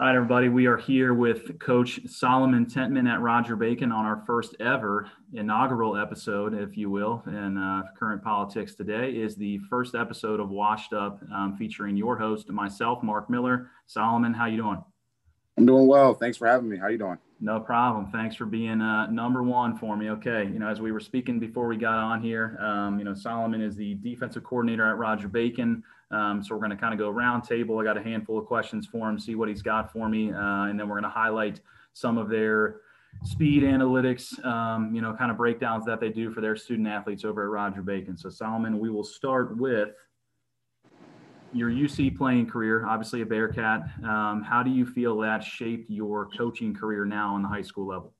All right, everybody, we are here with Coach Solomon Tentman at Roger Bacon on our first ever inaugural episode, if you will, in Current Politics. Today is the first episode of Washed Up, featuring your host, myself, Mark Miller. Solomon, how you doing? I'm doing well. Thanks for having me. How you doing? No problem. Thanks for being number one for me. Okay. You know, as we were speaking before we got on here, you know, Solomon is the defensive coordinator at Roger Bacon. So we're going to kind of go round table. I got a handful of questions for him, see what he's got for me. And then we're going to highlight some of their speed analytics, you know, kind of breakdowns that they do for their student athletes over at Roger Bacon. So Solomon, we will start with your UC playing career, obviously a Bearcat. How do you feel that shaped your coaching career now on the high school level?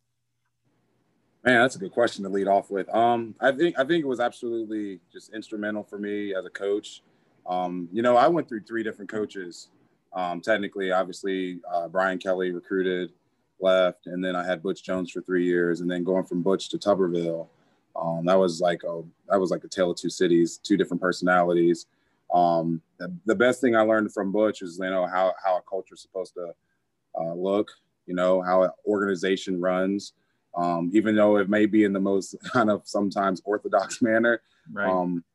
Man, that's a good question to lead off with. I think it was absolutely just instrumental for me as a coach. You know, I went through three different coaches. Technically, obviously, Brian Kelly recruited, left, and then I had Butch Jones for 3 years, and then going from Butch to Tuberville, that was like a tale of two cities, two different personalities. The best thing I learned from Butch is, you know, how a culture is supposed to look, you know, how an organization runs, even though it may be in the most kind of sometimes orthodox manner. Right.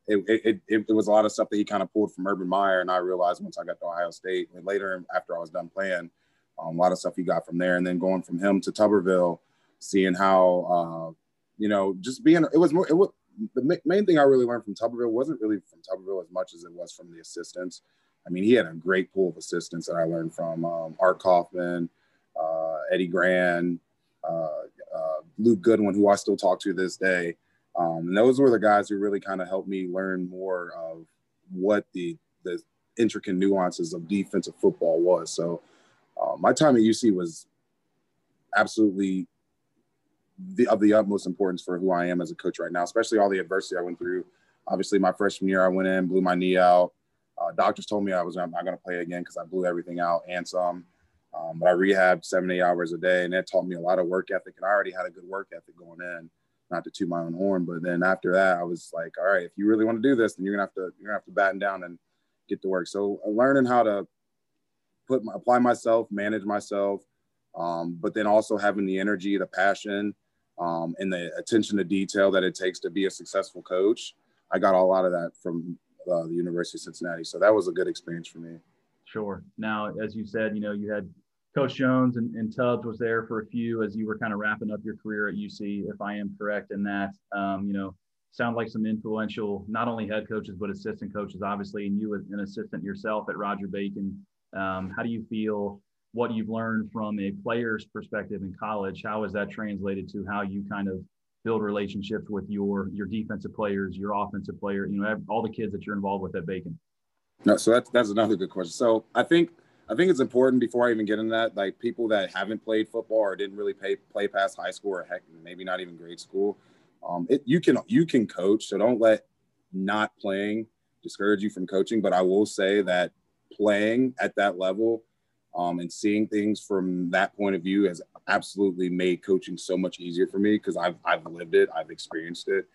It was a lot of stuff that he kind of pulled from Urban Meyer, and I realized once I got to Ohio State, and later after I was done playing, a lot of stuff he got from there, and then going from him to Tuberville, seeing how, you know, just being, the main thing I really learned from Tuberville wasn't really from Tuberville as much as it was from the assistants. I mean, he had a great pool of assistants that I learned from, Art Kaufman, Eddie Grand, Luke Goodwin, who I still talk to this day. And those were the guys who really kind of helped me learn more of what the intricate nuances of defensive football was. So my time at UC was absolutely of the utmost importance for who I am as a coach right now, especially all the adversity I went through. Obviously, my freshman year, I went in, blew my knee out. Doctors told me I was not going to play again because I blew everything out and some. But I rehabbed 7-8 hours a day, and that taught me a lot of work ethic. And I already had a good work ethic going in, not to toot my own horn. But then after that, I was like, all right, if you really want to do this, then you're gonna have to batten down and get to work. So learning how to apply myself, manage myself, but then also having the energy, the passion, and the attention to detail that it takes to be a successful coach. I got a lot of that from the University of Cincinnati. So that was a good experience for me. Sure. Now, as you said, you know, you had Coach Jones and Tubbs was there for a few as you were kind of wrapping up your career at UC, if I am correct in that. You know, sound like some influential, not only head coaches, but assistant coaches, obviously, and you as an assistant yourself at Roger Bacon. How do you feel what you've learned from a player's perspective in college? How is that translated to how you kind of build relationships with your defensive players, your offensive player, you know, all the kids that you're involved with at Bacon? No, so that's another good question. So I think it's important before I even get into that, like people that haven't played football or didn't really play past high school or heck, maybe not even grade school. You can coach, so don't let not playing discourage you from coaching. But I will say that playing at that level, and seeing things from that point of view has absolutely made coaching so much easier for me because I've lived it, I've experienced it.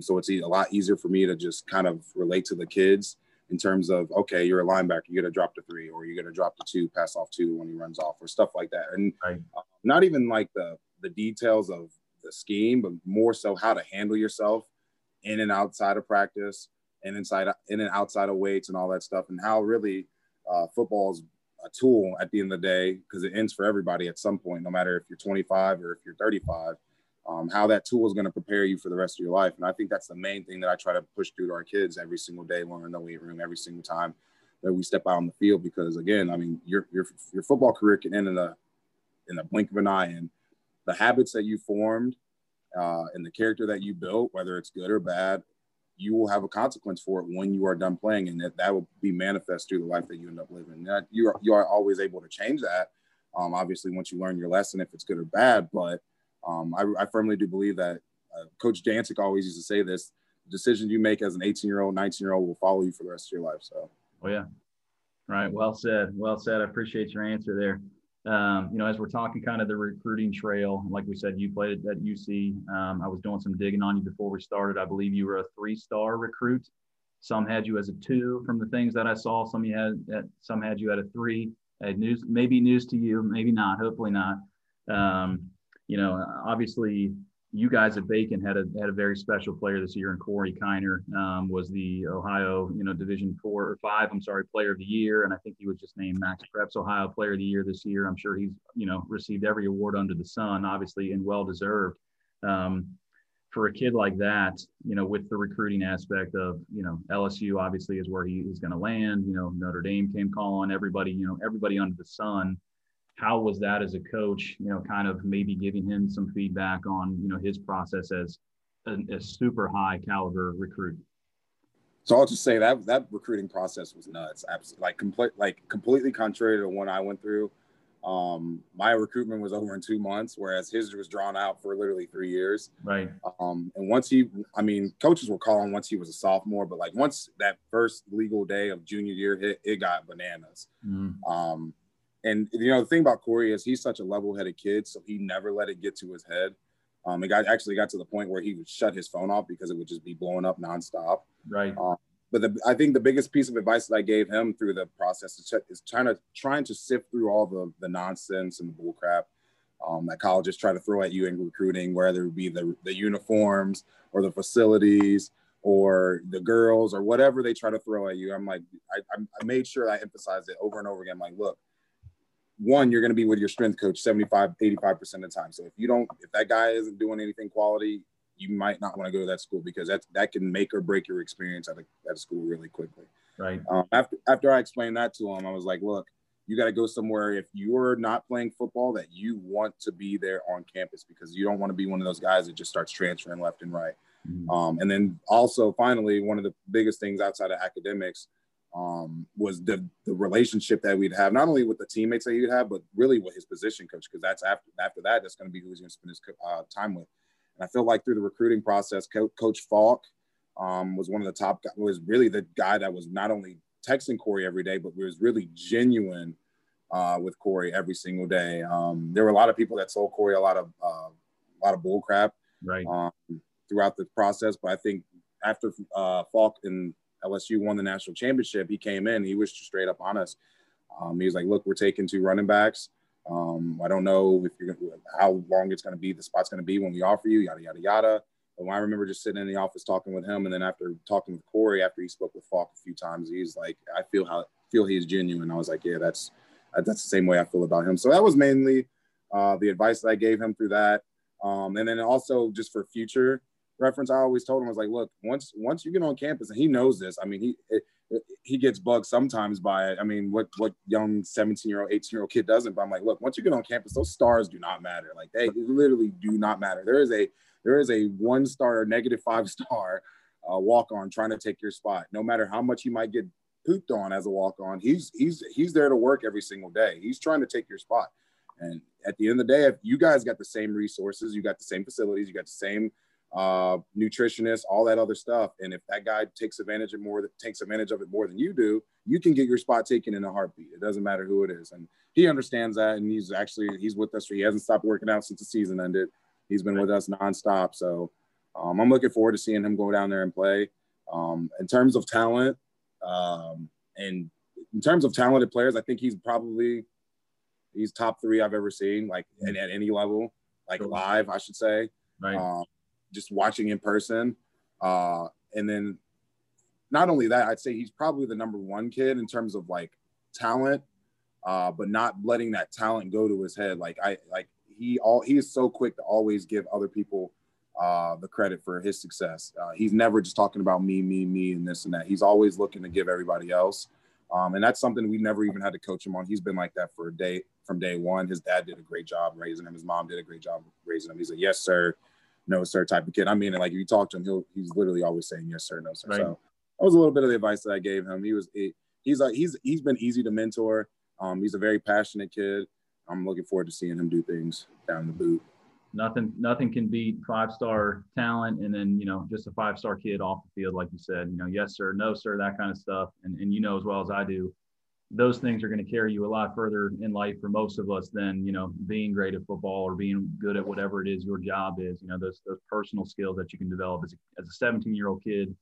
So it's a lot easier for me to just kind of relate to the kids in terms of, okay, you're a linebacker, you're going to drop the 3, or you're going to drop the 2, pass off 2 when he runs off, or stuff like that. And right. Not even like the details of the scheme, but more so how to handle yourself in and outside of practice and in and outside of weights and all that stuff, and how really football's a tool at the end of the day, because it ends for everybody at some point, no matter if you're 25 or if you're 35, how that tool is going to prepare you for the rest of your life. And I think that's the main thing that I try to push through to our kids every single day when we're in the weight room, every single time that we step out on the field, because again, I mean, your football career can end in the blink of an eye, and the habits that you formed and the character that you built, whether it's good or bad, you will have a consequence for it when you are done playing, and that will be manifest through the life that you end up living. Now, you are always able to change that, obviously, once you learn your lesson, if it's good or bad. But I firmly do believe that Coach Jancic always used to say this: the decisions you make as an 18-year-old, 19-year-old will follow you for the rest of your life. So, oh yeah, right. Well said. Well said. I appreciate your answer there. You know, as we're talking kind of the recruiting trail, like we said, you played at UC. I was doing some digging on you before we started. I believe you were a 3-star recruit. Some had you as a 2 from the things that I saw. Some had you at a 3. news, maybe news to you, maybe not, hopefully not. You know, obviously you guys at Bacon had a very special player this year, and Corey Kiner was the Ohio, you know, Division IV or V, I'm sorry, Player of the Year. And I think he was just named Max Preps Ohio Player of the Year this year. I'm sure he's, you know, received every award under the sun, obviously, and well-deserved. For a kid like that, you know, with the recruiting aspect of, you know, LSU obviously is where he is going to land, you know, Notre Dame came calling, everybody, you know, everybody under the sun. How was that as a coach, you know, kind of maybe giving him some feedback on, you know, his process as a super high caliber recruit? So I'll just say that recruiting process was nuts. Absolutely. Completely contrary to the one I went through. My recruitment was over in 2 months, whereas his was drawn out for literally 3 years. Right. And once he, I mean, coaches were calling once he was a sophomore, but like once that first legal day of junior year hit, it got bananas. Mm. And you know, the thing about Corey is he's such a level-headed kid, so he never let it get to his head. It actually got to the point where he would shut his phone off because it would just be blowing up nonstop. Right. But I think the biggest piece of advice that I gave him through the process is trying to sift through all the nonsense and the bullcrap that colleges try to throw at you in recruiting, whether it be the uniforms or the facilities or the girls or whatever they try to throw at you. I'm like, I made sure I emphasized it over and over again. I'm like, look, one, you're going to be with your strength coach 75, 85% of the time. So if that guy isn't doing anything quality, you might not want to go to that school because that can make or break your experience at a school really quickly. Right. After I explained that to him, I was like, look, you got to go somewhere if you're not playing football that you want to be there on campus, because you don't want to be one of those guys that just starts transferring left and right. Mm-hmm. And then also, finally, one of the biggest things outside of academics was the relationship that we'd have, not only with the teammates that he would have, but really with his position coach, because that's after that, that's going to be who he's going to spend his time with. And I feel like through the recruiting process, Coach Falk was one of the top, was really the guy that was not only texting Corey every day, but was really genuine with Corey every single day. There were a lot of people that sold Corey a lot of bull crap, right, throughout the process. But I think after Falk and LSU won the national championship, he came in, he was straight up honest. He was like, look, we're taking 2 running backs. I don't know if you're gonna, how long it's going to be, the spot's going to be when we offer you, yada, yada, yada. And I remember just sitting in the office talking with him. And then after talking with Corey, after he spoke with Falk a few times, he's like, I feel he's genuine. I was like, yeah, that's the same way I feel about him. So that was mainly the advice that I gave him through that. And then also just for future reference, I always told him, I was like, look, once you get on campus, and he knows this, I mean, he gets bugged sometimes by it. I mean, what young 17-year-old, 18-year-old kid doesn't? But I'm like, look, once you get on campus, those stars do not matter. Like, they literally do not matter. There is a 1-star, -5-star walk-on trying to take your spot. No matter how much you might get pooped on as a walk-on, he's there to work every single day. He's trying to take your spot. And at the end of the day, if you guys got the same resources, you got the same facilities, you got the same nutritionist, all that other stuff, and if that guy takes advantage of it more than you do, you can get your spot taken in a heartbeat. It doesn't matter who it is, and he understands that. And he's with us. He hasn't stopped working out since the season ended. He's been with us nonstop. So I'm looking forward to seeing him go down there and play. In terms of talent, and in terms of talented players, I think he's top 3 I've ever seen, like at any level, like live, I should say. Right. Just watching in person. And then not only that, I'd say he's probably the #1 kid in terms of like talent, but not letting that talent go to his head. He is so quick to always give other people the credit for his success. He's never just talking about me and this and that. He's always looking to give everybody else. And that's something we never even had to coach him on. He's been like that from day one. His dad did a great job raising him. His mom did a great job raising him. He's a yes, sir, no, sir type of kid. I mean, like if you talk to him, he's literally always saying yes, sir, no, sir. Right. So that was a little bit of the advice that I gave him. He's been easy to mentor. He's a very passionate kid. I'm looking forward to seeing him do things down the boot. Nothing can beat 5-star talent, and then, you know, just a 5-star kid off the field, like you said, you know, yes, sir, no, sir, that kind of stuff. And you know as well as I do, those things are going to carry you a lot further in life for most of us than, you know, being great at football or being good at whatever it is your job is. You know, those personal skills that you can develop as a 17-year-old kid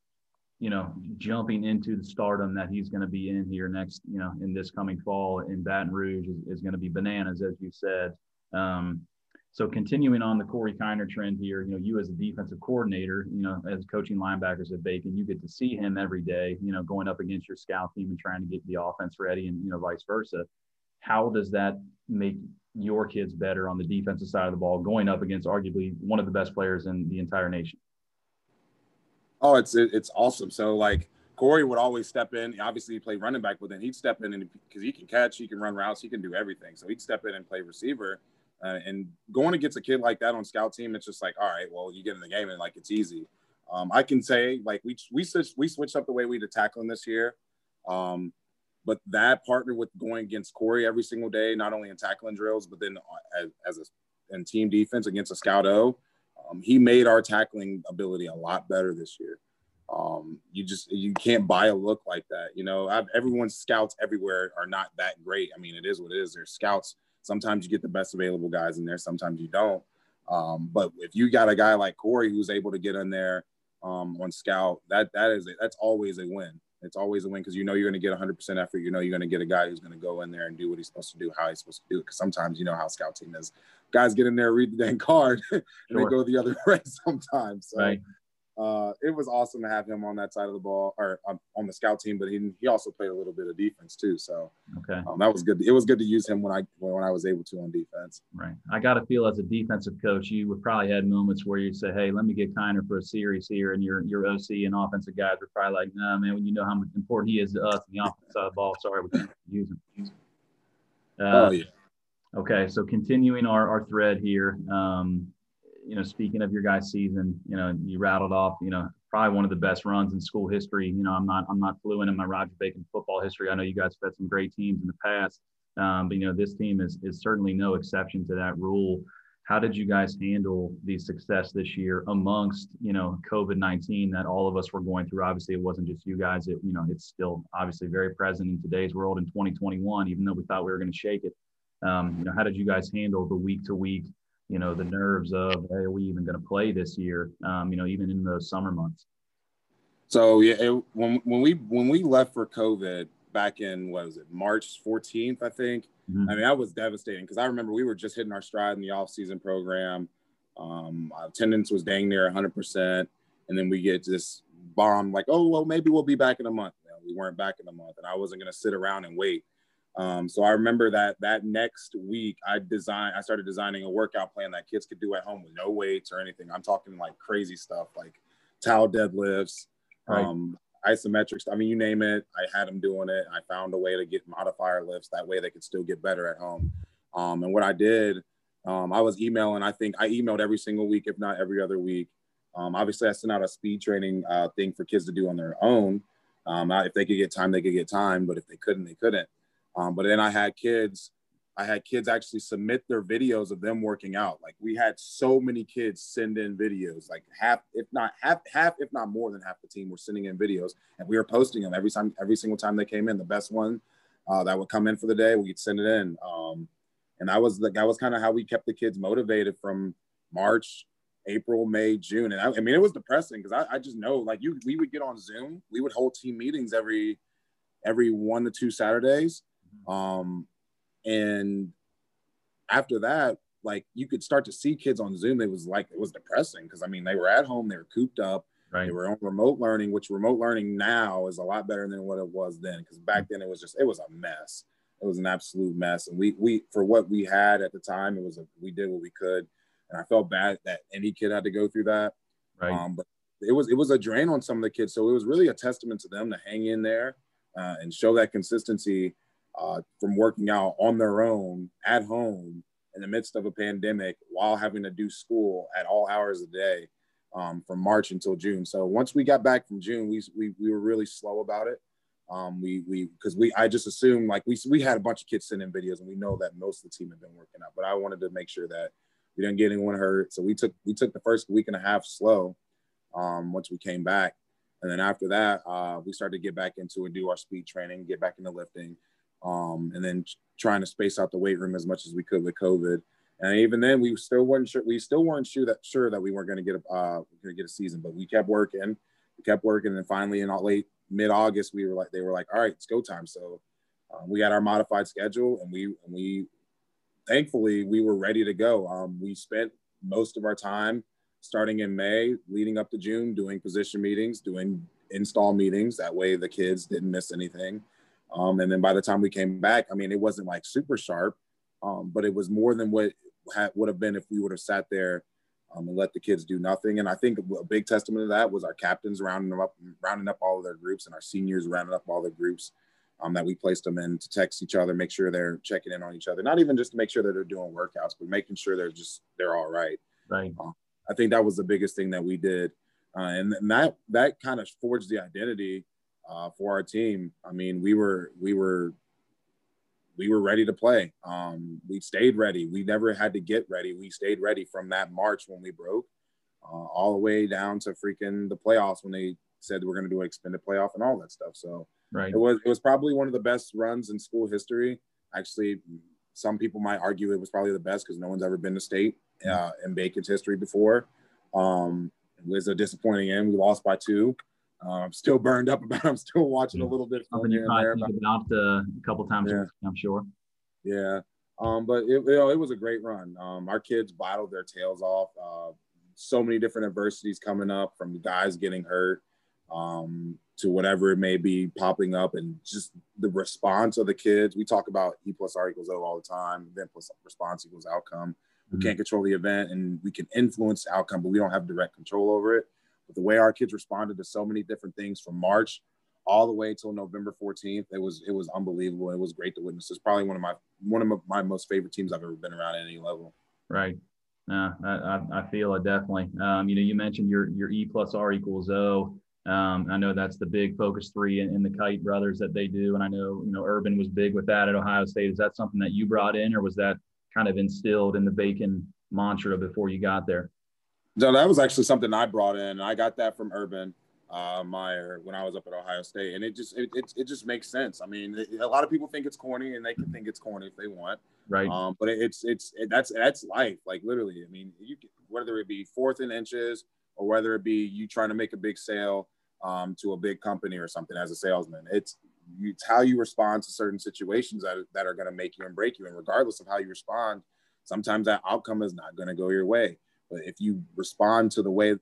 you know, jumping into the stardom that he's going to be in here next, you know, in this coming fall in Baton Rouge is going to be bananas, as you said. So continuing on the Corey Kiner trend here, you know, you as a defensive coordinator, you know, as coaching linebackers at Bacon, you get to see him every day, you know, going up against your scout team and trying to get the offense ready and, you know, vice versa. How does that make your kids better on the defensive side of the ball, going up against arguably one of the best players in the entire nation? Oh, it's awesome. So, like, Corey would always step in. Obviously, he played running back, but then he'd step in because he can catch, he can run routes, he can do everything. So he'd step in and play receiver. And going against a kid like that on scout team, it's just like, all right, well, you get in the game and, like, it's easy. I can say, like, we switched up the way we did tackling this year. But that partnered with going against Corey every single day, not only in tackling drills, but then in team defense against a scout O. He made our tackling ability a lot better this year. You can't buy a look like that. You know, everyone's scouts everywhere are not that great. I mean, it is what it is. They're scouts. Sometimes you get the best available guys in there. Sometimes you don't. But if you got a guy like Corey who's able to get in there on scout, that's always a win. It's always a win because you know you're going to get 100% effort. You know you're going to get a guy who's going to go in there and do what he's supposed to do, how he's supposed to do it. Because sometimes you know how scout team is. Guys get in there, read the dang card, and sure. They go the other way sometimes. So right. It was awesome to have him on that side of the ball or on the scout team. But he also played a little bit of defense too. So okay, that was good. It was good to use him when I was able to on defense. Right. I got to feel as a defensive coach, you would probably had moments where you say, "Hey, let me get Kiner for a series here," and your OC and offensive guys were probably like, "No, man, when you know how important he is to us and the offensive side of the ball, sorry, we can't use him." Oh yeah. Okay, so continuing our thread here, you know, speaking of your guys' season, you know, you rattled off, you know, probably one of the best runs in school history. You know, I'm not fluent in my Roger Bacon football history. I know you guys have had some great teams in the past, but you know, this team is certainly no exception to that rule. How did you guys handle the success this year amongst, you know, COVID-19 that all of us were going through? Obviously, it wasn't just you guys. It, you know, it's still obviously very present in today's world in 2021, even though we thought we were going to shake it. You know, how did you guys handle the week to week, you know, the nerves of, hey, are we even going to play this year? You know, even in those summer months. So yeah, when we left for COVID back in, what was it, March 14th, I think. Mm-hmm. I mean, that was devastating because I remember we were just hitting our stride in the off-season program. Attendance was dang near 100%, and then we get this bomb like, oh well, maybe we'll be back in a month. You know, we weren't back in a month, and I wasn't going to sit around and wait. So I remember that next week I started designing a workout plan that kids could do at home with no weights or anything. I'm talking like crazy stuff, like towel deadlifts, right, isometrics. I mean, you name it. I had them doing it. I found a way to get modifier lifts. That way they could still get better at home. And what I did, I was emailing, I think I emailed every single week, if not every other week. Obviously I sent out a speed training thing for kids to do on their own. If they could get time, they could get time, but if they couldn't, they couldn't. But then I had kids actually submit their videos of them working out. Like we had so many kids send in videos, like half, if not more than half the team were sending in videos, and we were posting them every single time they came in. The best one that would come in for the day, we'd send it in. And that was kind of how we kept the kids motivated from March, April, May, June. And I mean, it was depressing because I just know, like we would get on Zoom, we would hold team meetings every 1 to 2 Saturdays. And after that, like you could start to see kids on Zoom. It was depressing because I mean they were at home, they were cooped up, right. They were on remote learning, which remote learning now is a lot better than what it was then. Because back then it was a mess. It was an absolute mess. And we for what we had at the time, we did what we could. And I felt bad that any kid had to go through that. Right. But it was a drain on some of the kids. So it was really a testament to them to hang in there and show that consistency. From working out on their own at home in the midst of a pandemic while having to do school at all hours of the day from March until June. So once we got back from June, we were really slow about it. I just assumed like we had a bunch of kids sending videos and we know that most of the team had been working out, but I wanted to make sure that we didn't get anyone hurt. So we took the first week and a half slow once we came back. And then after that, we started to get back into and do our speed training, get back into lifting. And then trying to space out the weight room as much as we could with COVID. And even then we still weren't sure that we weren't going to get a season, but we kept working, we kept working, and finally in late mid-August, they were like, all right, it's go time. So we got our modified schedule, and we thankfully we were ready to go. We spent most of our time starting in May, leading up to June, doing position meetings, doing install meetings. That way the kids didn't miss anything. And then by the time we came back, I mean, it wasn't like super sharp, but it was more than what would have been if we would have sat there and let the kids do nothing. And I think a big testament to that was our captains rounding up all of their groups, and our seniors rounding up all their groups that we placed them in to text each other, make sure they're checking in on each other. Not even just to make sure that they're doing workouts, but making sure they're all right. Right. I think that was the biggest thing that we did. And that kind of forged the identity for our team. I mean, we were ready to play. We stayed ready. We never had to get ready. We stayed ready from that March when we broke all the way down to freaking the playoffs when they said we're going to do an extended playoff and all that stuff. So right. It was probably one of the best runs in school history. Actually, some people might argue it was probably the best because no one's ever been to state in Bacon's history before. It was a disappointing end. We lost by 2. I'm still burned up about it. I'm still watching a little bit. You're about a couple times, yeah. I'm sure. Yeah. But it was a great run. Our kids battled their tails off. So many different adversities coming up, from guys getting hurt to whatever it may be popping up, and just the response of the kids. We talk about E+R=O all the time. Event plus response equals outcome. We can't control the event, and we can influence the outcome, but we don't have direct control over it. But the way our kids responded to so many different things from March all the way till November 14th, it was unbelievable. It was great to witness. It's probably one of my most favorite teams I've ever been around at any level. Right. I feel it definitely. You mentioned your E+R=O. I know that's the big focus 3 in the Kite brothers that they do. And I know, Urban was big with that at Ohio State. Is that something that you brought in, or was that kind of instilled in the Bacon mantra before you got there? No, that was actually something I brought in. I got that from Urban Meyer when I was up at Ohio State, and it just makes sense. I mean, a lot of people think it's corny, and they can think it's corny if they want, right? But that's life, like literally. I mean, whether it be 4th and inches or whether it be you trying to make a big sale to a big company or something as a salesman, it's how you respond to certain situations that are going to make you and break you. And regardless of how you respond, sometimes that outcome is not going to go your way. But if you respond positively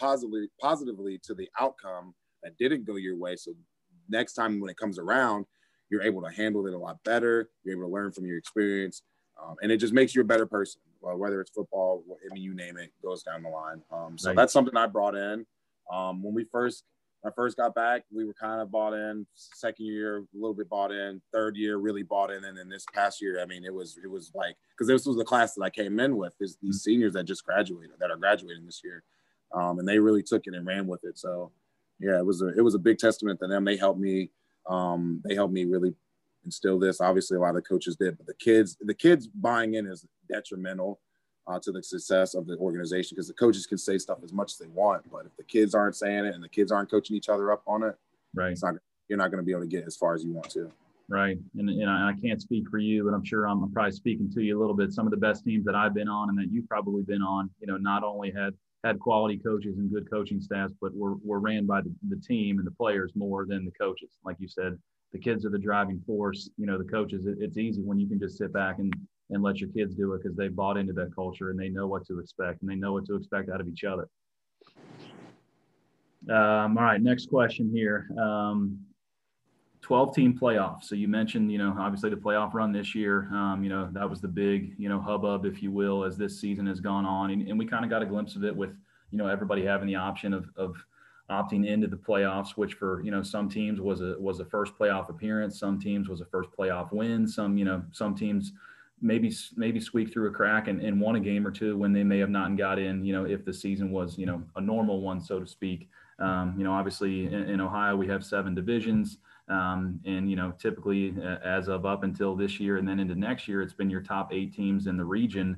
to the outcome that didn't go your way, so next time when it comes around, you're able to handle it a lot better. You're able to learn from your experience. And it just makes you a better person, whether it's football, you name it, goes down the line. So that's something I brought in. When I first got back, we were kind of bought in. Second year, a little bit bought in. Third year, really bought in. And then this past year, I mean, it was like, because this was the class that I came in with, is these seniors that just graduated, that are graduating this year, and they really took it and ran with it. So, yeah, it was a big testament to them. They helped me. They helped me really instill this. Obviously, a lot of the coaches did, but the kids buying in is detrimental to the success of the organization, because the coaches can say stuff as much as they want, but if the kids aren't saying it and the kids aren't coaching each other up on it, right, you're not going to be able to get as far as you want to. Right. And I can't speak for you, but I'm sure I'm probably speaking to you a little bit. Some of the best teams that I've been on and that you've probably been on, not only had quality coaches and good coaching staffs, but were ran by the team and the players more than the coaches. Like you said, the kids are the driving force. The coaches, it's easy when you can just sit back and let your kids do it, because they bought into that culture and they know what to expect, and they know what to expect out of each other. All right, next question here. 12-team playoff. So you mentioned, obviously the playoff run this year, that was the big, hubbub, if you will, as this season has gone on. And we kind of got a glimpse of it with, everybody having the option of opting into the playoffs, which for, some teams was a first playoff appearance. Some teams was a first playoff win. Some teams maybe squeak through a crack and won a game or two when they may have not got in, if the season was, a normal one, so to speak. Obviously in Ohio, we have 7 divisions. Typically as of up until this year and then into next year, it's been your top 8 teams in the region.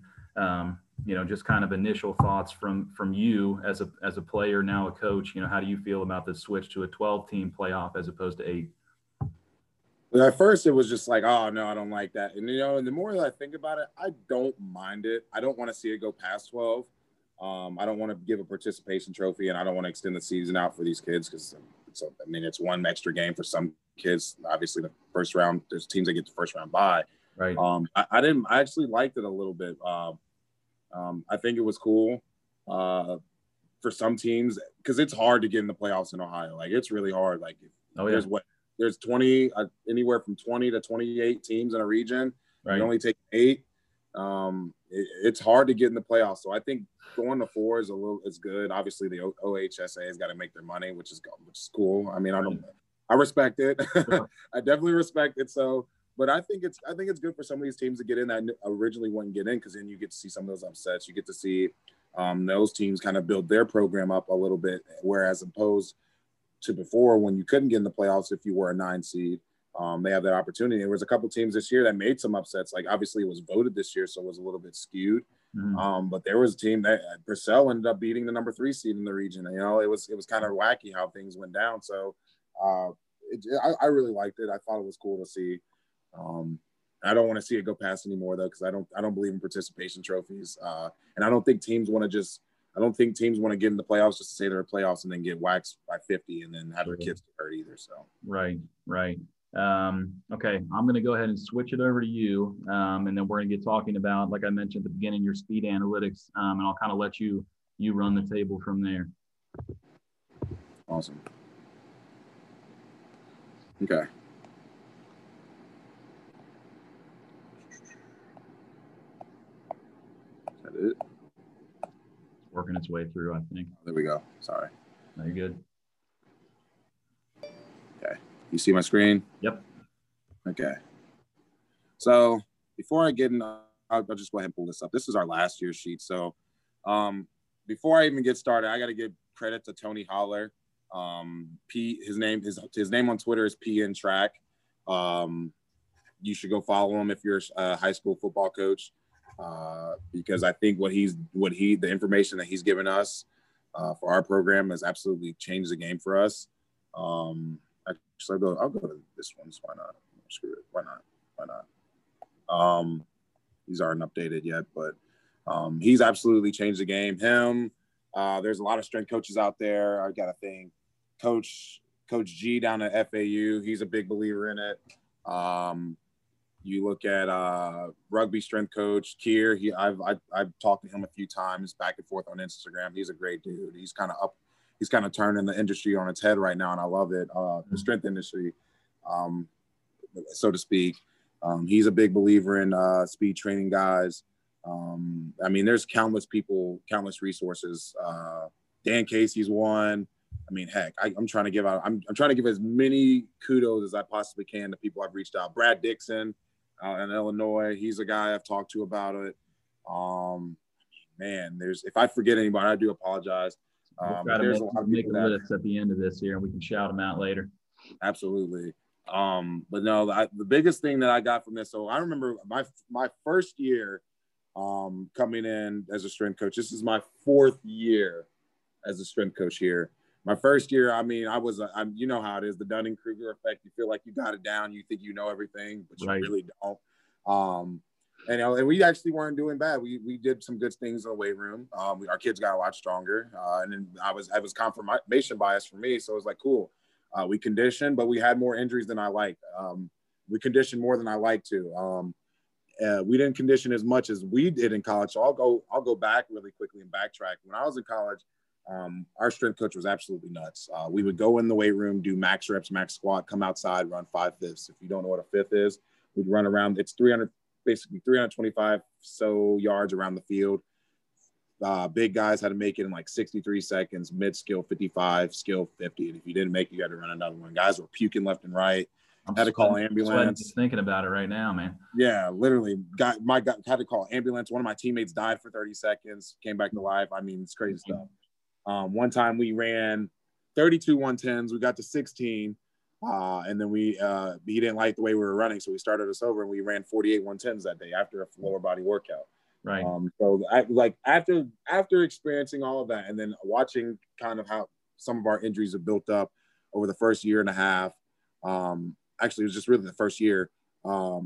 Just kind of initial thoughts from you as a player, now a coach. How do you feel about the switch to a 12-team playoff as opposed to 8? At first, it was just like, oh, no, I don't like that. And the more that I think about it, I don't mind it. I don't want to see it go past 12. I don't want to give a participation trophy, and I don't want to extend the season out for these kids because, I mean, it's one extra game for some kids. Obviously, the first round, there's teams that get the first round bye. Right. I actually liked it a little bit. I think it was cool for some teams because it's hard to get in the playoffs in Ohio. Like, it's really hard. Like, there's anywhere from 20 to 28 teams in a region. Right. You only take 8. It's hard to get in the playoffs. So I think going to 4 is good. Obviously, the OHSA has got to make their money, which is cool. I mean, I respect it. Sure. I definitely respect it. So, but I think it's good for some of these teams to get in that originally wouldn't get in, because then you get to see some of those upsets. You get to see those teams kind of build their program up a little bit, whereas opposed to before when you couldn't get in the playoffs if you were a 9 seed. They have that opportunity. There was a couple teams this year that made some upsets. Like, obviously it was voted this year, so it was a little bit skewed. Mm-hmm. But there was a team that Purcell ended up beating the number 3 seed in the region. You know, it was kind of wacky how things went down. So I really liked it. I thought it was cool to see. I don't want to see it go past anymore though, because I don't believe in participation trophies. And I don't think teams want to get in the playoffs just to say they're in playoffs and then get waxed by 50 and then have their kids get hurt either. So right. Okay, I'm going to go ahead and switch it over to you, and then we're going to get talking about, like I mentioned at the beginning, your speed analytics, and I'll kind of let you run the table from there. Awesome. Okay. Is that it? It's working its way through, I think. There we go. Sorry. No, you're good. You see my screen? Yep. Okay. So before I get in, I'll just go ahead and pull this up. This is our last year's sheet. So before I even get started, I got to give credit to Tony Holler. His name on Twitter is PNTrack. You should go follow him if you're a high school football coach, because I think the information that he's given us for our program has absolutely changed the game for us. So I'll go to this one. So why not? Screw it. Why not? These aren't updated yet, but he's absolutely changed the game. There's a lot of strength coaches out there. I got to think Coach G down at FAU. He's a big believer in it. You look at rugby strength coach Keir. I've talked to him a few times back and forth on Instagram. He's a great dude. He's kind of up. He's kind of turning the industry on its head right now, and I love it. The strength industry, so to speak. He's a big believer in speed training guys. I mean, there's countless people, countless resources. Dan Casey's one. I mean, heck, I'm trying to give out. I'm trying to give as many kudos as I possibly can to people I've reached out. Brad Dixon out in Illinois. He's a guy I've talked to about it. Man, if I forget anybody, I do apologize. We'll make a list at the end of this here, and we can shout them out later. Absolutely. But no, the biggest thing that I got from this, so I remember my first year coming in as a strength coach. This is my 4th year as a strength coach here. My first year, I mean, you know how it is, the Dunning-Kruger effect. You feel like you got it down. You think you know everything, but you really don't. And we actually weren't doing bad. We did some good things in the weight room. Our kids got a lot stronger. And then I was confirmation bias for me. So it was like, cool. We conditioned, but we had more injuries than I liked. We conditioned more than I liked to. We didn't condition as much as we did in college. So I'll go back really quickly and backtrack. When I was in college, our strength coach was absolutely nuts. We would go in the weight room, do max reps, max squat, come outside, run 5/5. If you don't know what a 5th is, we'd run around. It's 325 so yards around the field. Big guys had to make it in like 63 seconds, mid skill 55, skill 50. And if you didn't make it, you had to run another one. Guys were puking left and right. Had to call ambulance. Just thinking about it right now, man. Yeah, literally. Had to call ambulance. One of my teammates died for 30 seconds, came back to life. I mean, it's crazy stuff. One time we ran 32 110s. We got to 16. And then he didn't like the way we were running, so we started us over and we ran 48 110s that day after a lower body workout. Right. So after experiencing all of that and then watching kind of how some of our injuries have built up over the first year and a half, actually it was just really the first year. I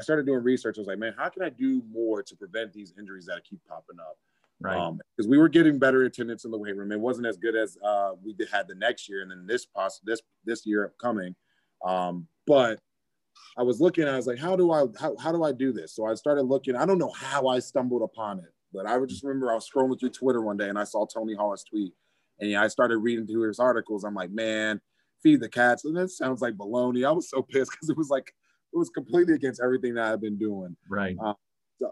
started doing research. I was like, man, how can I do more to prevent these injuries that keep popping up? Right. Because we were getting better attendance in the weight room. It wasn't as good as we had the next year and then this year upcoming. But I was looking, I was like, how do I do this? So I started looking. I don't know how I stumbled upon it, but I just remember I was scrolling through Twitter one day and I saw Tony Holler's tweet. And I started reading through his articles. I'm like, man, feed the cats. And that sounds like baloney. I was so pissed because it was like, it was completely against everything that I've been doing. Right.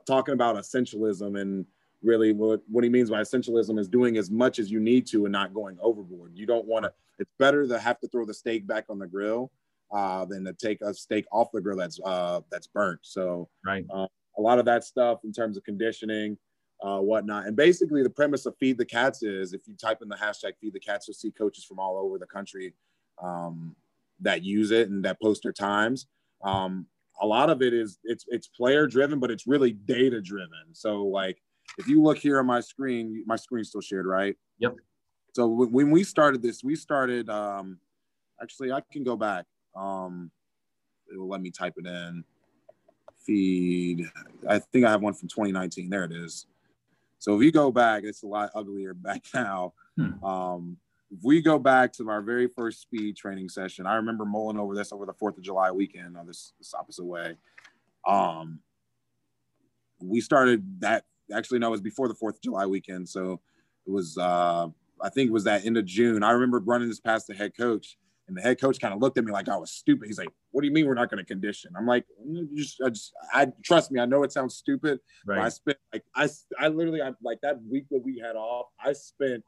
Talking about essentialism, and really what he means by essentialism is doing as much as you need to and not going overboard. You don't want to, it's better to have to throw the steak back on the grill than to take a steak off the grill that's burnt. So right. A lot of that stuff in terms of conditioning, whatnot. And basically the premise of Feed the Cats is if you type in the hashtag Feed the Cats, you'll see coaches from all over the country that use it and that post their times. A lot of it is it's player driven, but it's really data driven. So like, if you look here on my screen's still shared, right? Yep. So when we started this, we started, actually I can go back. It will let me type it in. Feed. I think I have one from 2019. There it is. So if you go back, it's a lot uglier back now. If we go back to our very first speed training session, I remember mulling over this over the 4th of July weekend on this opposite way. We started that, actually, no, it was before the 4th of July weekend. So it was, I think it was that end of June. I remember running this past the head coach, and the head coach kind of looked at me like I was stupid. He's like, what do you mean we're not going to condition? I'm like, I trust me. I know it sounds stupid, right. But I spent like, I literally, I'm like that week that we had off, I spent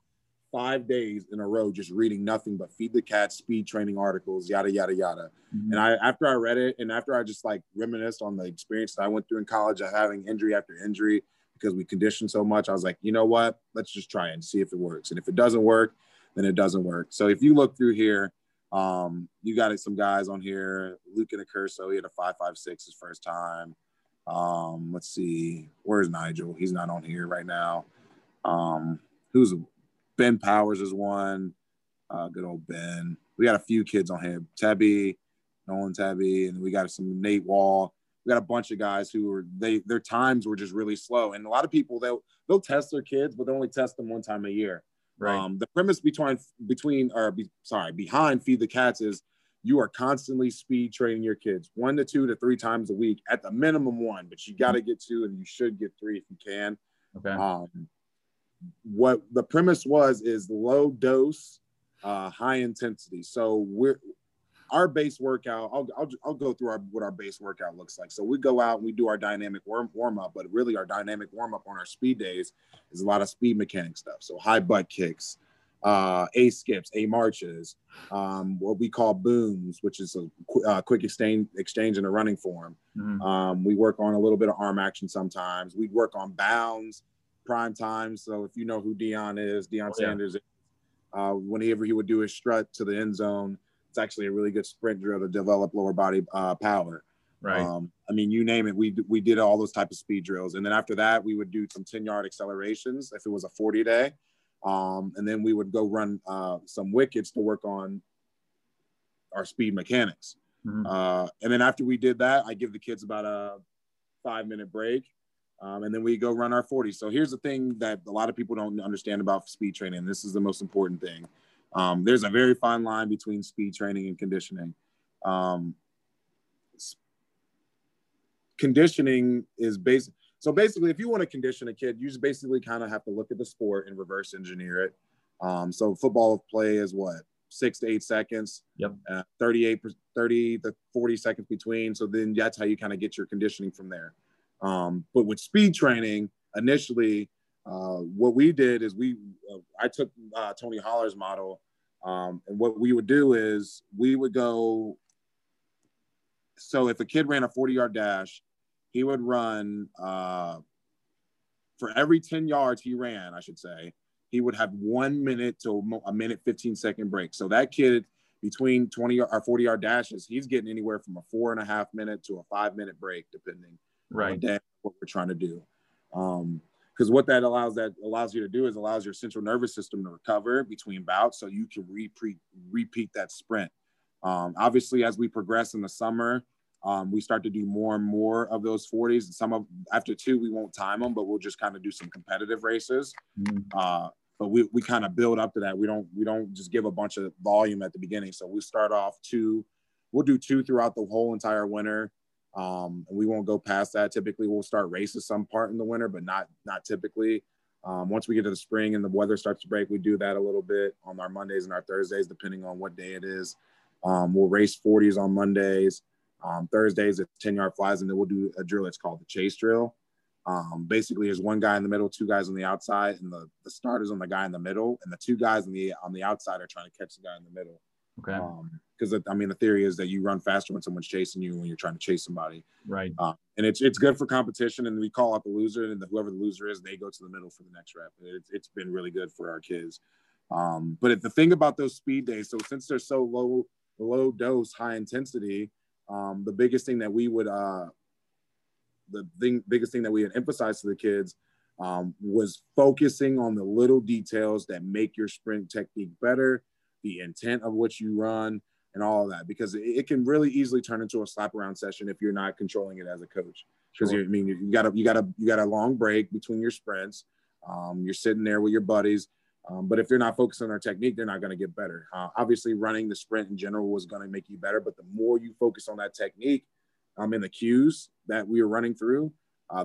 5 days in a row just reading nothing but Feed the Cats, speed training articles, yada, yada, yada. Mm-hmm. And after I read it, and after I just like reminisced on the experience that I went through in college of having injury after injury, because we conditioned so much, I was like, you know what, let's just try and see if it works. And if it doesn't work, then it doesn't work. So if you look through here, you got some guys on here, Luke and Curso, he had a 5.56 his first time. Let's see, where's Nigel? He's not on here right now. Who's Ben Powers is one, good old Ben. We got a few kids on here, Nolan Tabby, and we got some Nate Wall. We got a bunch of guys who were their times were just really slow. And a lot of people, they'll test their kids, but they only test them one time a year. Right. The premise behind Feed the Cats is you are constantly speed training your kids 1 to 2 to 3 times a week, at the minimum one, but you got to get 2, and you should get 3 if you can. Okay. What the premise is low dose, high intensity. So our base workout, I'll go through what our base workout looks like. So we go out and we do our dynamic warm-up, but really our dynamic warm-up on our speed days is a lot of speed mechanic stuff. So high butt kicks, A-skips, A-marches, what we call booms, which is a quick exchange in a running form. Mm-hmm. We work on a little bit of arm action sometimes. We work on bounds, prime time. So if you know who Deion Sanders is, whenever he would do his strut to the end zone, it's actually a really good sprint drill to develop lower body power. Right. I mean, you name it. We did all those type of speed drills. And then after that, we would do some 10-yard accelerations if it was a 40 day. And then we would go run some wickets to work on our speed mechanics. Mm-hmm. And then after we did that, I give the kids about a 5-minute break. And then we go run our 40. So here's the thing that a lot of people don't understand about speed training. This is the most important thing. There's a very fine line between speed training and conditioning. Conditioning is basic. So basically, if you want to condition a kid, you just basically kind of have to look at the sport and reverse engineer it. So football play is what? 6 to 8 seconds, yep. 30 to 40 seconds between. So then that's how you kind of get your conditioning from there. But with speed training, initially, what we did is I took Tony Holler's model, and what we would do is we would go. So if a kid ran a 40-yard dash, he would run for every 10 yards he ran, I should say, he would have 1 minute to a minute 15-second break. So that kid between 20 or 40-yard dashes, he's getting anywhere from a 4.5 minute to a 5-minute break, depending right on what we're trying to do. Because what that allows you to do is allows your central nervous system to recover between bouts, so you can repeat that sprint. Obviously, as we progress in the summer, We start to do more and more of those 40s. And some of after two, we won't time them, but we'll just kind of do some competitive races. But we kind of build up to that. We don't just give a bunch of volume at the beginning. So we start off two. We'll do two throughout the whole entire winter. And we won't go past that. Typically, we'll start races some part in the winter, but not typically. Once we get to the spring and the weather starts to break, we do that a little bit on our Mondays and our Thursdays, depending on what day it is. We'll race 40s on Mondays. Thursdays, it's 10-yard flies, and then we'll do a drill that's called the chase drill. Basically, there's one guy in the middle, two guys on the outside, and the starter's on the guy in the middle, and the two guys on the outside are trying to catch the guy in the middle. Okay. Because I mean, the theory is that you run faster when someone's chasing you when you're trying to chase somebody. Right. And it's good for competition, and we call out the loser, and whoever the loser is, they go to the middle for the next rep. It's been really good for our kids. But the thing about those speed days, so since they're so low dose, high intensity, the biggest thing that we would emphasize to the kids was focusing on the little details that make your sprint technique better, the intent of what you run, and all of that, because it can really easily turn into a slap around session if you're not controlling it as a coach. Because sure. I mean, you got a long break between your sprints. You're sitting there with your buddies. But if they're not focused on their technique, they're not going to get better. Obviously, running the sprint in general was going to make you better, but the more you focus on that technique in the cues that we were running through,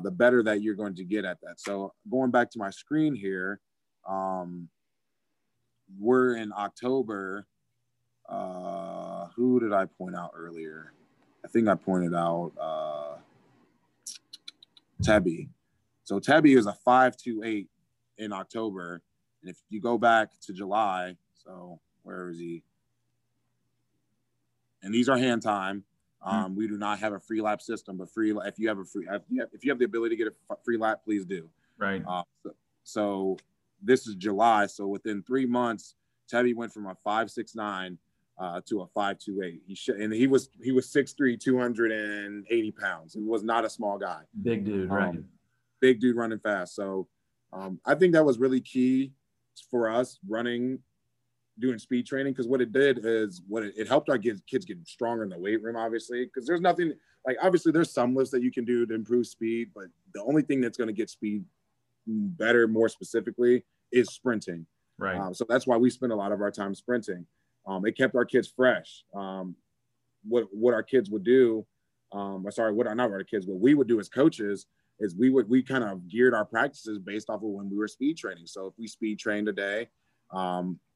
the better that you're going to get at that. So going back to my screen here, we're in October. Who did I point out earlier? I think I pointed out Tebby. So Tebby is a 5.28 in October. And if you go back to July, so where is he? And these are hand time. We do not have a free lap system, but if you have the ability to get a free lap, please do. Right. So this is July. So within 3 months, Tebby went from a 5.69 to a 5.28. He was 6'3", 280 pounds. He was not a small guy. Big dude, right? Big dude running fast. So I think that was really key for us doing speed training, because what it did is it helped our kids get stronger in the weight room, obviously, because there's nothing like, obviously there's some lifts that you can do to improve speed, but the only thing that's going to get speed better more specifically is sprinting, right? So that's why we spend a lot of our time sprinting. It kept our kids fresh. What we would do as coaches is we kind of geared our practices based off of when we were speed training. So if we speed trained a day,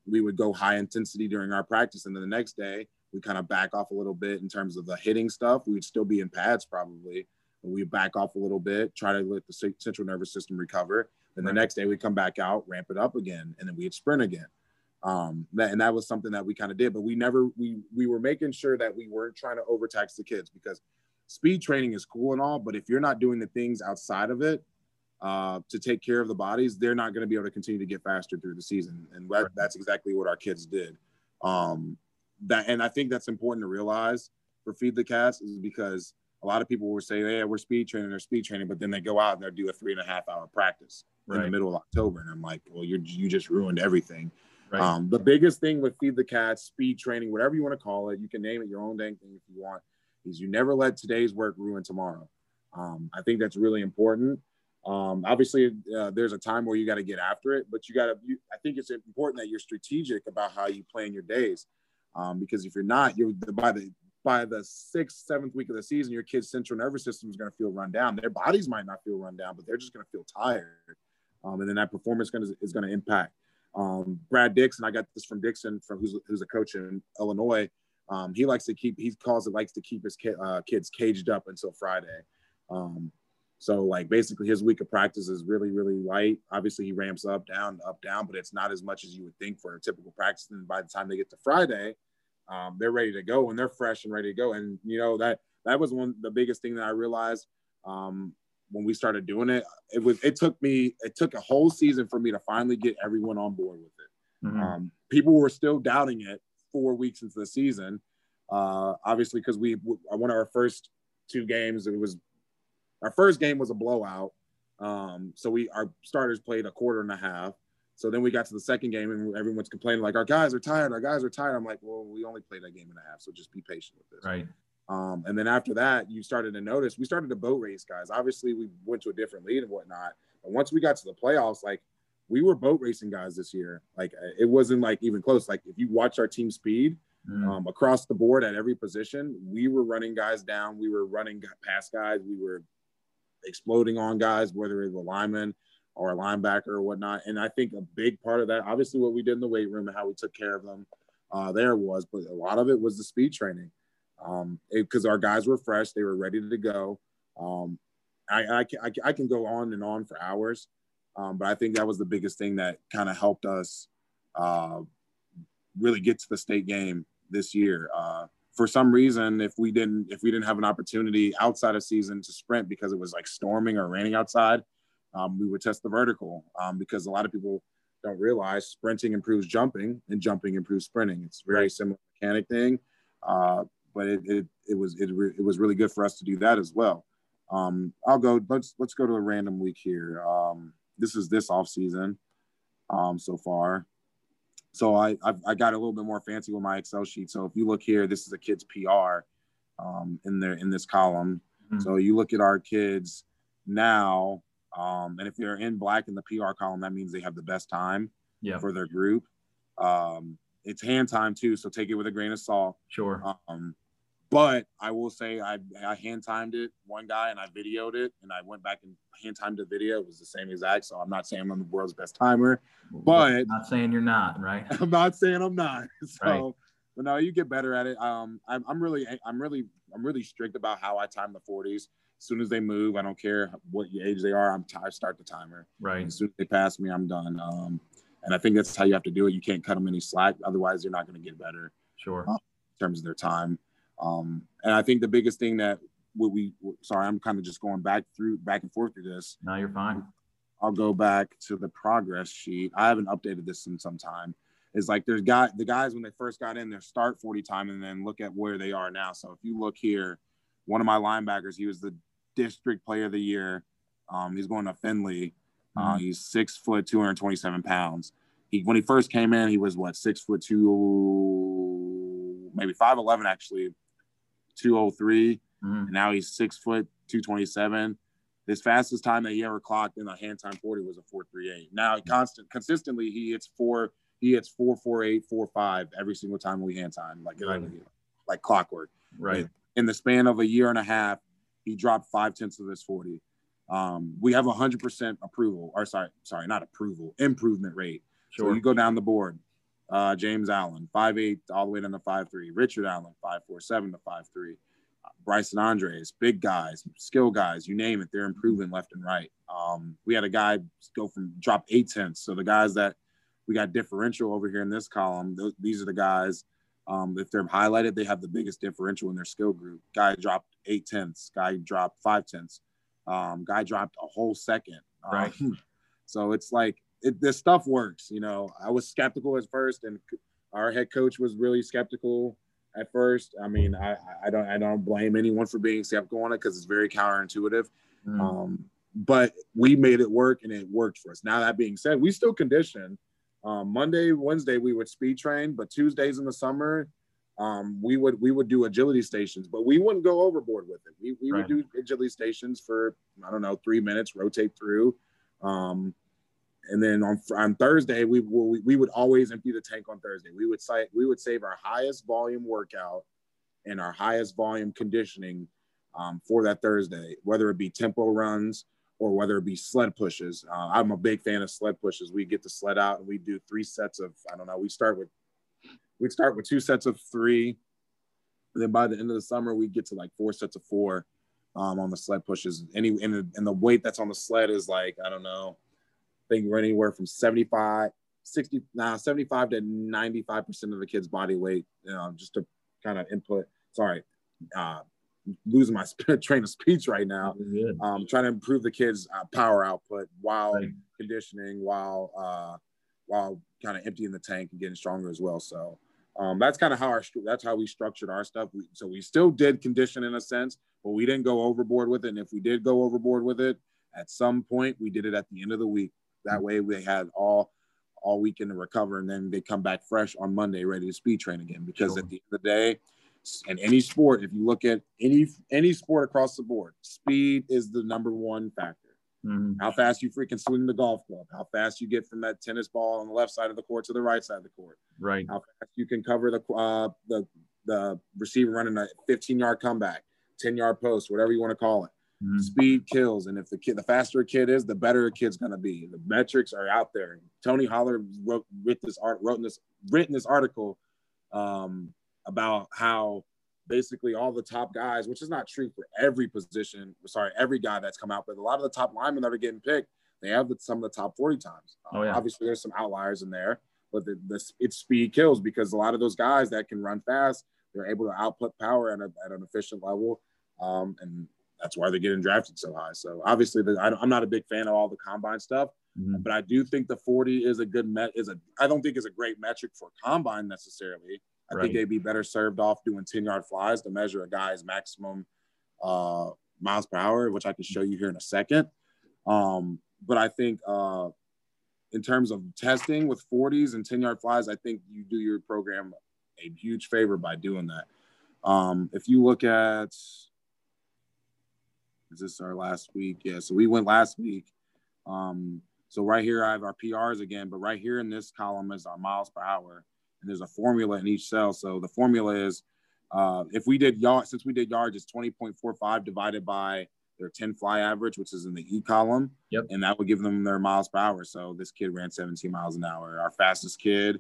we would go high intensity during our practice. And then the next day, we kind of back off a little bit in terms of the hitting stuff. We would still be in pads probably, but we back off a little bit, try to let the central nervous system recover. Then the next day we'd come back out, ramp it up again, and then we'd sprint again. And that was something that we kind of did, but we were making sure that we weren't trying to overtax the kids, because speed training is cool and all, but if you're not doing the things outside of it to take care of the bodies, they're not going to be able to continue to get faster through the season. And that's exactly what our kids did. And I think that's important to realize for Feed the Cats, is because a lot of people will say, yeah, they're speed training, but then they go out and they'll do a 3.5-hour practice in the middle of October. And I'm like, well, you just ruined everything. Right. The biggest thing with Feed the Cats, speed training, whatever you want to call it, you can name it your own dang thing if you want, is you never let today's work ruin tomorrow. I think that's really important. Obviously, there's a time where you got to get after it, but I think it's important that you're strategic about how you plan your days, because if you're not, by the 6th, 7th week of the season, your kid's central nervous system is going to feel run down. Their bodies might not feel run down, but they're just going to feel tired, and then that performance is going to impact. Brad Dixon, I got this from Dixon, who's a coach in Illinois. He calls it likes to keep his kids caged up until Friday. So like basically his week of practice is really, really light. Obviously he ramps up, down, but it's not as much as you would think for a typical practice. And by the time they get to Friday, they're ready to go and they're fresh and ready to go. And you know, that was the biggest thing that I realized, when we started doing it. It took a whole season for me to finally get everyone on board with it. Mm-hmm. People were still doubting it 4 weeks into the season, obviously, because one of our first two games, our first game was a blowout, so our starters played a quarter and a half. So then we got to the second game and everyone's complaining like, our guys are tired. I'm like, well, we only played that game and a half, so just be patient with this. Right. And then after that, you started to notice, we started to boat race guys. Obviously, we went to a different league and whatnot. But once we got to the playoffs, like, we were boat racing guys this year. Like, it wasn't, like, even close. Like, if you watch our team speed across the board at every position, we were running guys down. We were running past guys. We were exploding on guys, whether it was a lineman or a linebacker or whatnot. And I think a big part of that, obviously, what we did in the weight room and how we took care of them there was, but a lot of it was the speed training. Because our guys were fresh, they were ready to go. I can go on and on for hours, but I think that was the biggest thing that kind of helped us really get to the state game this year. For some reason, if we didn't have an opportunity outside of season to sprint because it was like storming or raining outside, we would test the vertical because a lot of people don't realize sprinting improves jumping and jumping improves sprinting. It's a very similar mechanic thing. But it was really good for us to do that as well. Let's go to a random week here. This is this off season so far. So I got a little bit more fancy with my Excel sheet. So if you look here, this is a kid's PR in this column. Mm-hmm. So you look at our kids now, and if they're in black in the PR column, that means they have the best time for their group. It's hand time too, so take it with a grain of salt. Sure. But I will say I hand-timed it, one guy, and I videoed it, and I went back and hand-timed the video. It was the same exact, so I'm not saying I'm the world's best timer. But I'm not saying you're not, right? I'm not saying I'm not. So, right. But no, you get better at it. I'm really strict about how I time the 40s. As soon as they move, I don't care what age they are, I start the timer. Right. As soon as they pass me, I'm done. And I think that's how you have to do it. You can't cut them any slack. Otherwise, they're not going to get better. Sure. In terms of their time. And I think the biggest thing that I'm kind of just going back and forth through this. No, you're fine. I'll go back to the progress sheet. I haven't updated this in some time. It's like the guys when they first got in, their start 40 time, and then look at where they are now. So if you look here, one of my linebackers, he was the district player of the year. He's going to Findlay. He's 6 foot, 227 pounds. When he first came in, he was 6 foot two, maybe 5'11", actually. 203, and now he's 6 foot 227. His fastest time that he ever clocked in a hand time 40 was a 4.38. Now consistently he hits 4.48, 4.5 every single time we hand time, like clockwork. Right. And in the span of a year and a half, he dropped 5/10 of his 40. We have 100% improvement rate. Sure. So you go down the board. James Allen, 5'8", all the way down to 5'3". Richard Allen, 5'4", 7" to 5'3". Bryson Andres, big guys, skill guys, you name it, they're improving left and right. We had a guy drop 0.8. So the guys that we got differential over here in this column, these are the guys, if they're highlighted, they have the biggest differential in their skill group. Guy dropped 0.8, guy dropped 0.5, guy dropped a whole second. Right. So it's like, this stuff works, you know. I was skeptical at first, and our head coach was really skeptical at first. I mean, I don't blame anyone for being skeptical on it because it's very counterintuitive. But we made it work, and it worked for us. Now that being said, we still condition. Monday, Wednesday, we would speed train, but Tuesdays in the summer, we would do agility stations, but we wouldn't go overboard with it. We would do agility stations for 3 minutes, rotate through. And then on Thursday, we would always empty the tank on Thursday. We would save our highest volume workout and our highest volume conditioning for that Thursday, whether it be tempo runs or whether it be sled pushes. I'm a big fan of sled pushes. We get the sled out and we do 3 sets of, we'd start with 2 sets of 3. And then by the end of the summer, we get to 4 sets of 4 on the sled pushes. And the weight that's on the sled is I think we're anywhere from 75 to 95% of the kid's body weight, just to kind of input. Sorry, losing my train of speech right now. Trying to improve the kid's power output while conditioning, while kind of emptying the tank and getting stronger as well. So that's kind of how we structured our stuff. So we still did condition in a sense, but we didn't go overboard with it. And if we did go overboard with it, at some point we did it at the end of the week. That way they had all weekend to recover, and then they come back fresh on Monday ready to speed train again. Because at the end of the day, in any sport, if you look at any sport across the board, speed is the number one factor. Mm-hmm. How fast you freaking swing the golf club, how fast you get from that tennis ball on the left side of the court to the right side of the court, right? How fast you can cover the receiver running a 15-yard comeback, 10-yard post, whatever you want to call it. Mm-hmm. Speed kills, and if the faster a kid is, the better a kid's going to be. The metrics are out there. Tony Holler wrote this article about how basically all the top guys, which is not true for every position, every guy that's come out, but a lot of the top linemen that are getting picked, they have some of the top 40 times. Obviously, there's some outliers in there, but it's speed kills, because a lot of those guys that can run fast, they're able to output power at an efficient level, and that's why they're getting drafted so high. So obviously, I'm not a big fan of all the combine stuff, mm-hmm. but I do think the 40 is a good I don't think it's a great metric for combine necessarily. I think they'd be better served off doing 10-yard flies to measure a guy's maximum miles per hour, which I can show you here in a second. But I think in terms of testing with 40s and 10-yard flies, I think you do your program a huge favor by doing that. If you look at – is this our last week? Yeah, so we went last week. So right here I have our PRs again, but right here in this column is our miles per hour. There's a formula in each cell. So the formula is, since we did yards, it's 20.45 divided by their 10 fly average, which is in the E column. Yep. And that would give them their miles per hour. So this kid ran 17 miles an hour. Our fastest kid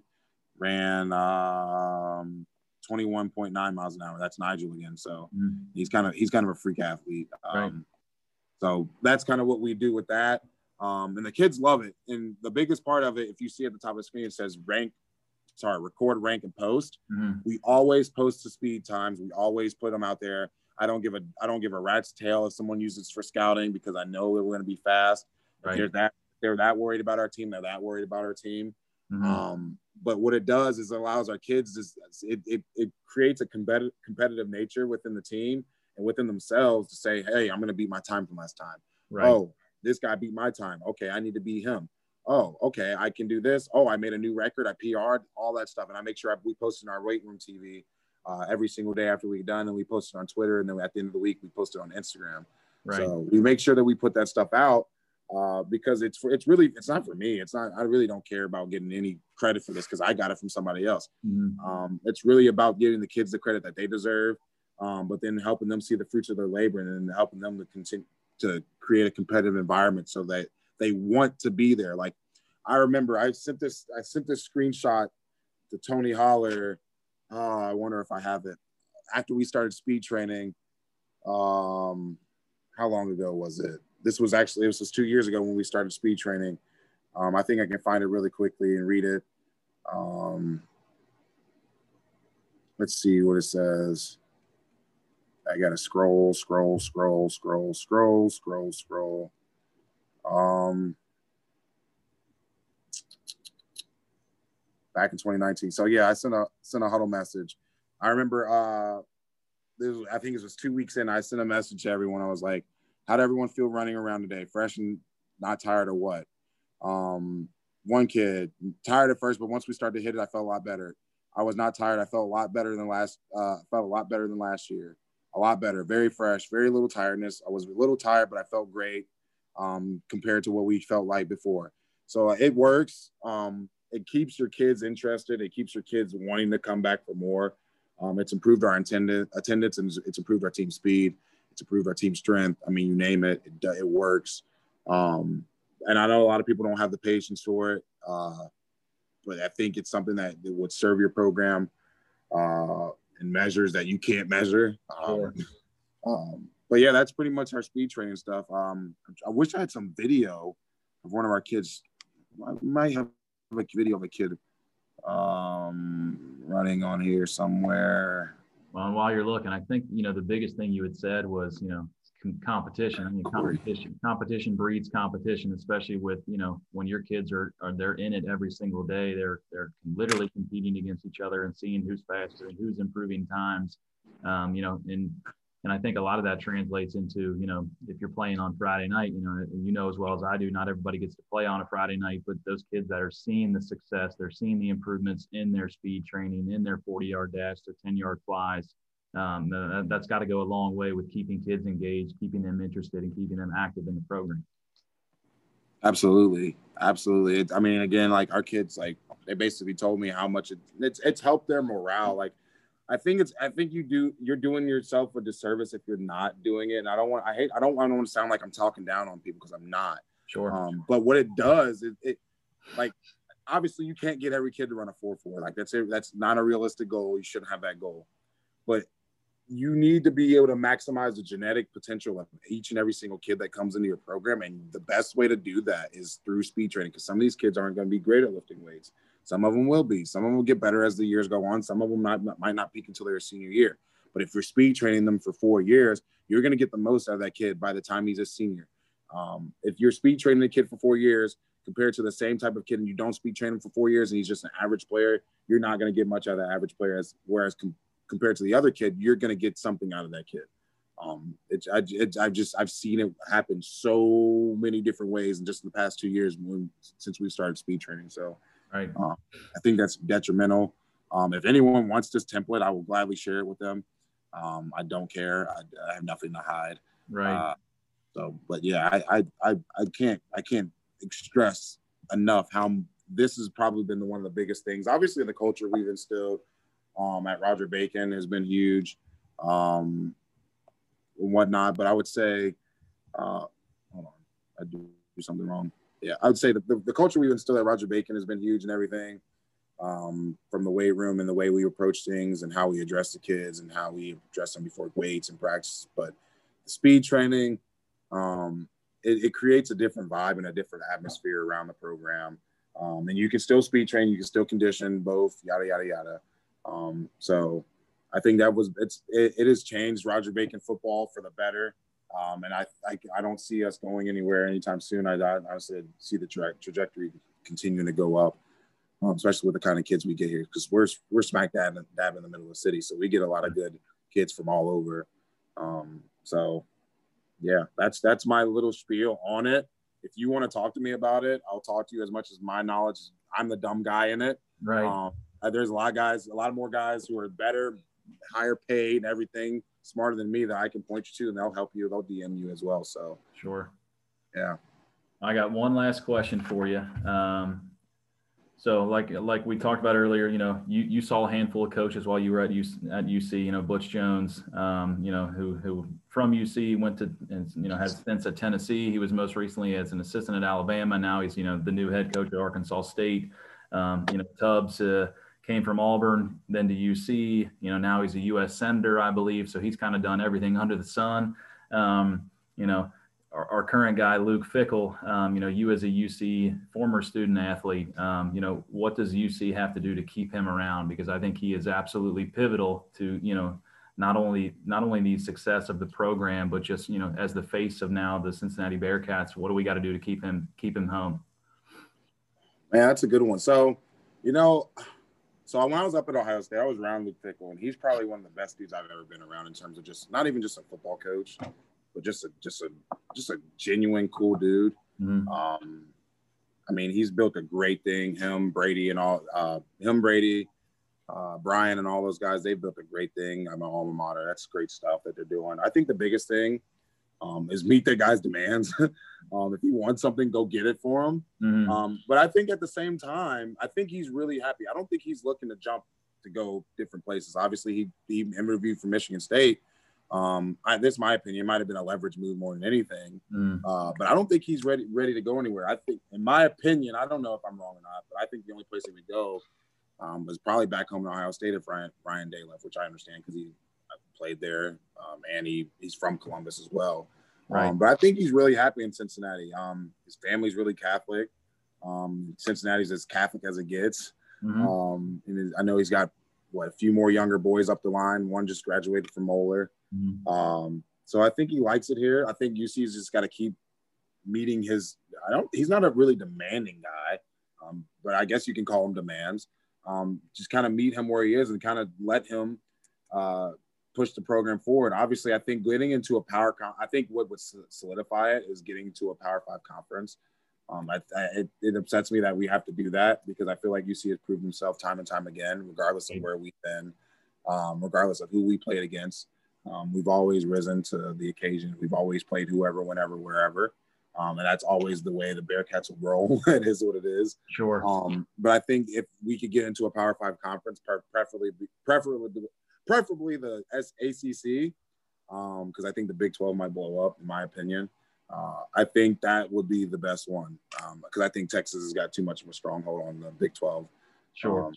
ran 21.9 miles an hour. That's Nigel again. So mm-hmm. he's kind of a freak athlete. Right. So that's kind of what we do with that. And the kids love it. And the biggest part of it, if you see at the top of the screen, it says record, rank, and post. Mm-hmm. We always post to speed times. We always put them out there. I don't give a rat's tail if someone uses for scouting, because I know that we're going to be fast. Right. They're that worried about our team. They're that worried about our team. Mm-hmm. But what it does is it allows our kids, it creates a competitive nature within the team and within themselves to say, hey, I'm going to beat my time from last time. Right. Oh, this guy beat my time. Okay, I need to beat him. Oh, okay, I can do this. Oh, I made a new record. I PR'd, all that stuff. And I make sure we post in our weight room TV every single day after we're done. And we post it on Twitter. And then at the end of the week, we post it on Instagram. Right. So we make sure that we put that stuff out because it's not for me. It's not, I really don't care about getting any credit for this because I got it from somebody else. Mm-hmm. It's really about giving the kids the credit that they deserve, but then helping them see the fruits of their labor and then helping them to continue to create a competitive environment so that they want to be there. Like I remember I sent this screenshot to Tony Holler. I wonder if I have it. After we started speed training, how long ago was it? This was 2 years ago when we started speed training. I think I can find it really quickly and read it. Let's see what it says. I gotta scroll. Back in 2019. So yeah, I sent a huddle message. I remember I think it was 2 weeks in, I sent a message to everyone. I was like, how'd everyone feel running around today? Fresh and not tired or what? One kid, tired at first, but once we started to hit it, I felt a lot better. I was not tired. I felt a lot better than last year. A lot better, very fresh, very little tiredness. I was a little tired, but I felt great. Compared to what we felt like before. So it works. It keeps your kids interested. It keeps your kids wanting to come back for more. It's improved our attendance, and it's improved our team speed. It's improved our team strength. I mean, you name it, it works. And I know a lot of people don't have the patience for it, but I think it's something that would serve your program in measures that you can't measure. Sure. But yeah, that's pretty much our speed training stuff. I wish I had some video of one of our kids. I might have a video of a kid running on here somewhere. Well, while you're looking, I think, the biggest thing you had said was, competition. I mean, competition breeds competition, especially with, when your kids are they're in it every single day. They're literally competing against each other and seeing who's faster and who's improving times, And I think a lot of that translates into, if you're playing on Friday night, as well as I do, not everybody gets to play on a Friday night, but those kids that are seeing the success, they're seeing the improvements in their speed training, in their 40-yard dash, their 10-yard flies, That's got to go a long way with keeping kids engaged, keeping them interested, and keeping them active in the program. Absolutely. Absolutely. I mean, again, like our kids, like they basically told me how much it's helped their morale. Like, I think you're doing yourself a disservice if you're not doing it. And I don't want to sound like I'm talking down on people, because I'm not. Sure. But what it does is it, like, obviously you can't get every kid to run a 4.4. Like that's it. That's not a realistic goal. You shouldn't have that goal, but you need to be able to maximize the genetic potential of each and every single kid that comes into your program. And the best way to do that is through speed training, because some of these kids aren't going to be great at lifting weights. Some of them will be. Some of them will get better as the years go on. Some of them might not peak until their senior year. But if you're speed training them for 4 years, you're going to get the most out of that kid by the time he's a senior. If you're speed training a kid for 4 years compared to the same type of kid and you don't speed train him for 4 years and he's just an average player, you're not going to get much out of the average player. Compared to the other kid, you're going to get something out of that kid. I've seen it happen so many different ways in just the past 2 years since we started speed training. So right. I think that's detrimental. If anyone wants this template, I will gladly share it with them. I don't care. I have nothing to hide. Right. I can't stress enough how this has probably been one of the biggest things. Obviously, the culture we've instilled at Roger Bacon has been huge, and whatnot. But I would say, hold on, I do something wrong. Yeah, I would say that the culture we've instilled at Roger Bacon has been huge and everything, from the weight room and the way we approach things and how we address the kids and how we address them before weights and practice. But the speed training, it creates a different vibe and a different atmosphere around the program. And you can still speed train, you can still condition both, yada, yada, yada. So I think it has changed Roger Bacon football for the better. And I don't see us going anywhere anytime soon. I honestly see the trajectory continuing to go up, especially with the kind of kids we get here, because we're smack dab in the middle of the city. So we get a lot of good kids from all over. So yeah, that's my little spiel on it. If you want to talk to me about it, I'll talk to you as much as my knowledge. I'm the dumb guy in it. Right. There's a lot more guys who are better, higher paid, and everything, smarter than me, that I can point you to, and they'll help you. They'll DM you as well. So sure, yeah. I got one last question for you. So like we talked about earlier, you saw a handful of coaches while you were at UC. Butch Jones, who from UC went to has since at Tennessee. He was most recently as an assistant at Alabama. Now he's the new head coach at Arkansas State. Tubbs. Came from Auburn, then to UC, now he's a U.S. Senator, I believe. So he's kind of done everything under the sun. Our current guy, Luke Fickell, you as a UC former student athlete, what does UC have to do to keep him around? Because I think he is absolutely pivotal to, not only the success of the program, but just, as the face of now the Cincinnati Bearcats, what do we got to do to keep him home? Man, that's a good one. So when I was up at Ohio State, I was around Luke Fickell, and he's probably one of the best dudes I've ever been around in terms of just not even just a football coach, but just a genuine cool dude. Mm-hmm. He's built a great thing. Him, Brady, Brian, and all those guys, they've built a great thing. I'm an alma mater. That's great stuff that they're doing. I think the biggest thing is meet that guy's demands. If he wants something, go get it for him. Mm-hmm. But I think at the same time, I think he's really happy. I don't think he's looking to jump to go different places. Obviously, he interviewed for Michigan State. This is my opinion. It might have been a leverage move more than anything. Mm-hmm. But I don't think he's ready to go anywhere. I think, in my opinion, I don't know if I'm wrong or not, but I think the only place he would go was probably back home to Ohio State if Ryan Day left, which I understand because he played there, and he's from Columbus as well. Right. But I think he's really happy in Cincinnati. His family's really Catholic. Cincinnati's as Catholic as it gets. Mm-hmm. And I know he's got, a few more younger boys up the line. One just graduated from Moeller. Mm-hmm. So I think he likes it here. I think UC's just got to keep meeting he's not a really demanding guy, but I guess you can call him demands. Just kind of meet him where he is and kind of let him push the program forward. Obviously, I think getting into a I think what would solidify it is getting into a Power 5 conference. It upsets me that we have to do that because I feel like UC has proved himself time and time again, regardless of where we've been. regardless of who we played against. We've always risen to the occasion. We've always played whoever, whenever, wherever. And that's always the way the Bearcats will roll. It is what it is. Sure. But I think if we could get into a Power Five conference, preferably the ACC, because I think the Big 12 might blow up, in my opinion. I think that would be the best one, because I think Texas has got too much of a stronghold on the Big 12. Sure.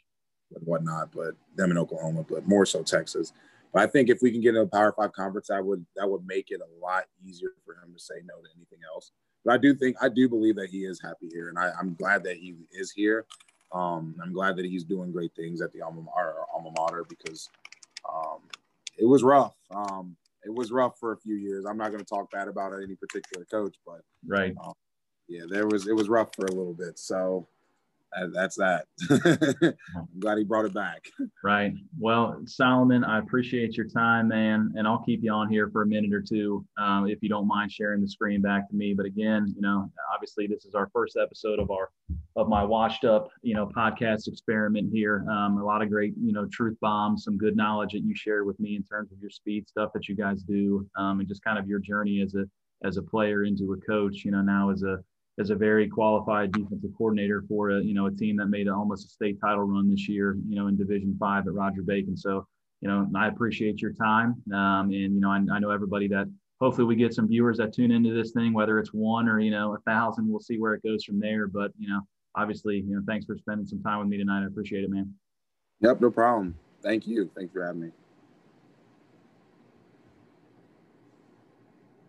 And whatnot, but them in Oklahoma, but more so Texas. But I think if we can get into a Power Five conference, that would make it a lot easier for him to say no to anything else. But I do believe that he is happy here, and I'm glad that he is here. I'm glad that he's doing great things at the alma mater because it was rough. It was rough for a few years. I'm not going to talk bad about any particular coach, but right, yeah, it was rough for a little bit. So. That's that. I'm glad he brought it back. Right. Well, Solomon, I appreciate your time, man. And I'll keep you on here for a minute or two if you don't mind sharing the screen back to me. But again, you know, obviously this is our first episode of my Washed Up, you know, podcast experiment here. A lot of great, you know, truth bombs, some good knowledge that you share with me in terms of your speed, stuff that you guys do, and just kind of your journey as a player into a coach, you know, now as a very qualified defensive coordinator for a team that made almost a state title run this year, you know, in Division V at Roger Bacon. So, you know, I appreciate your time. And, you know, I know everybody that hopefully we get some viewers that tune into this thing, whether it's one or, you know, 1,000, we'll see where it goes from there. But, you know, obviously, you know, thanks for spending some time with me tonight. I appreciate it, man. Yep, no problem. Thank you. Thanks for having me.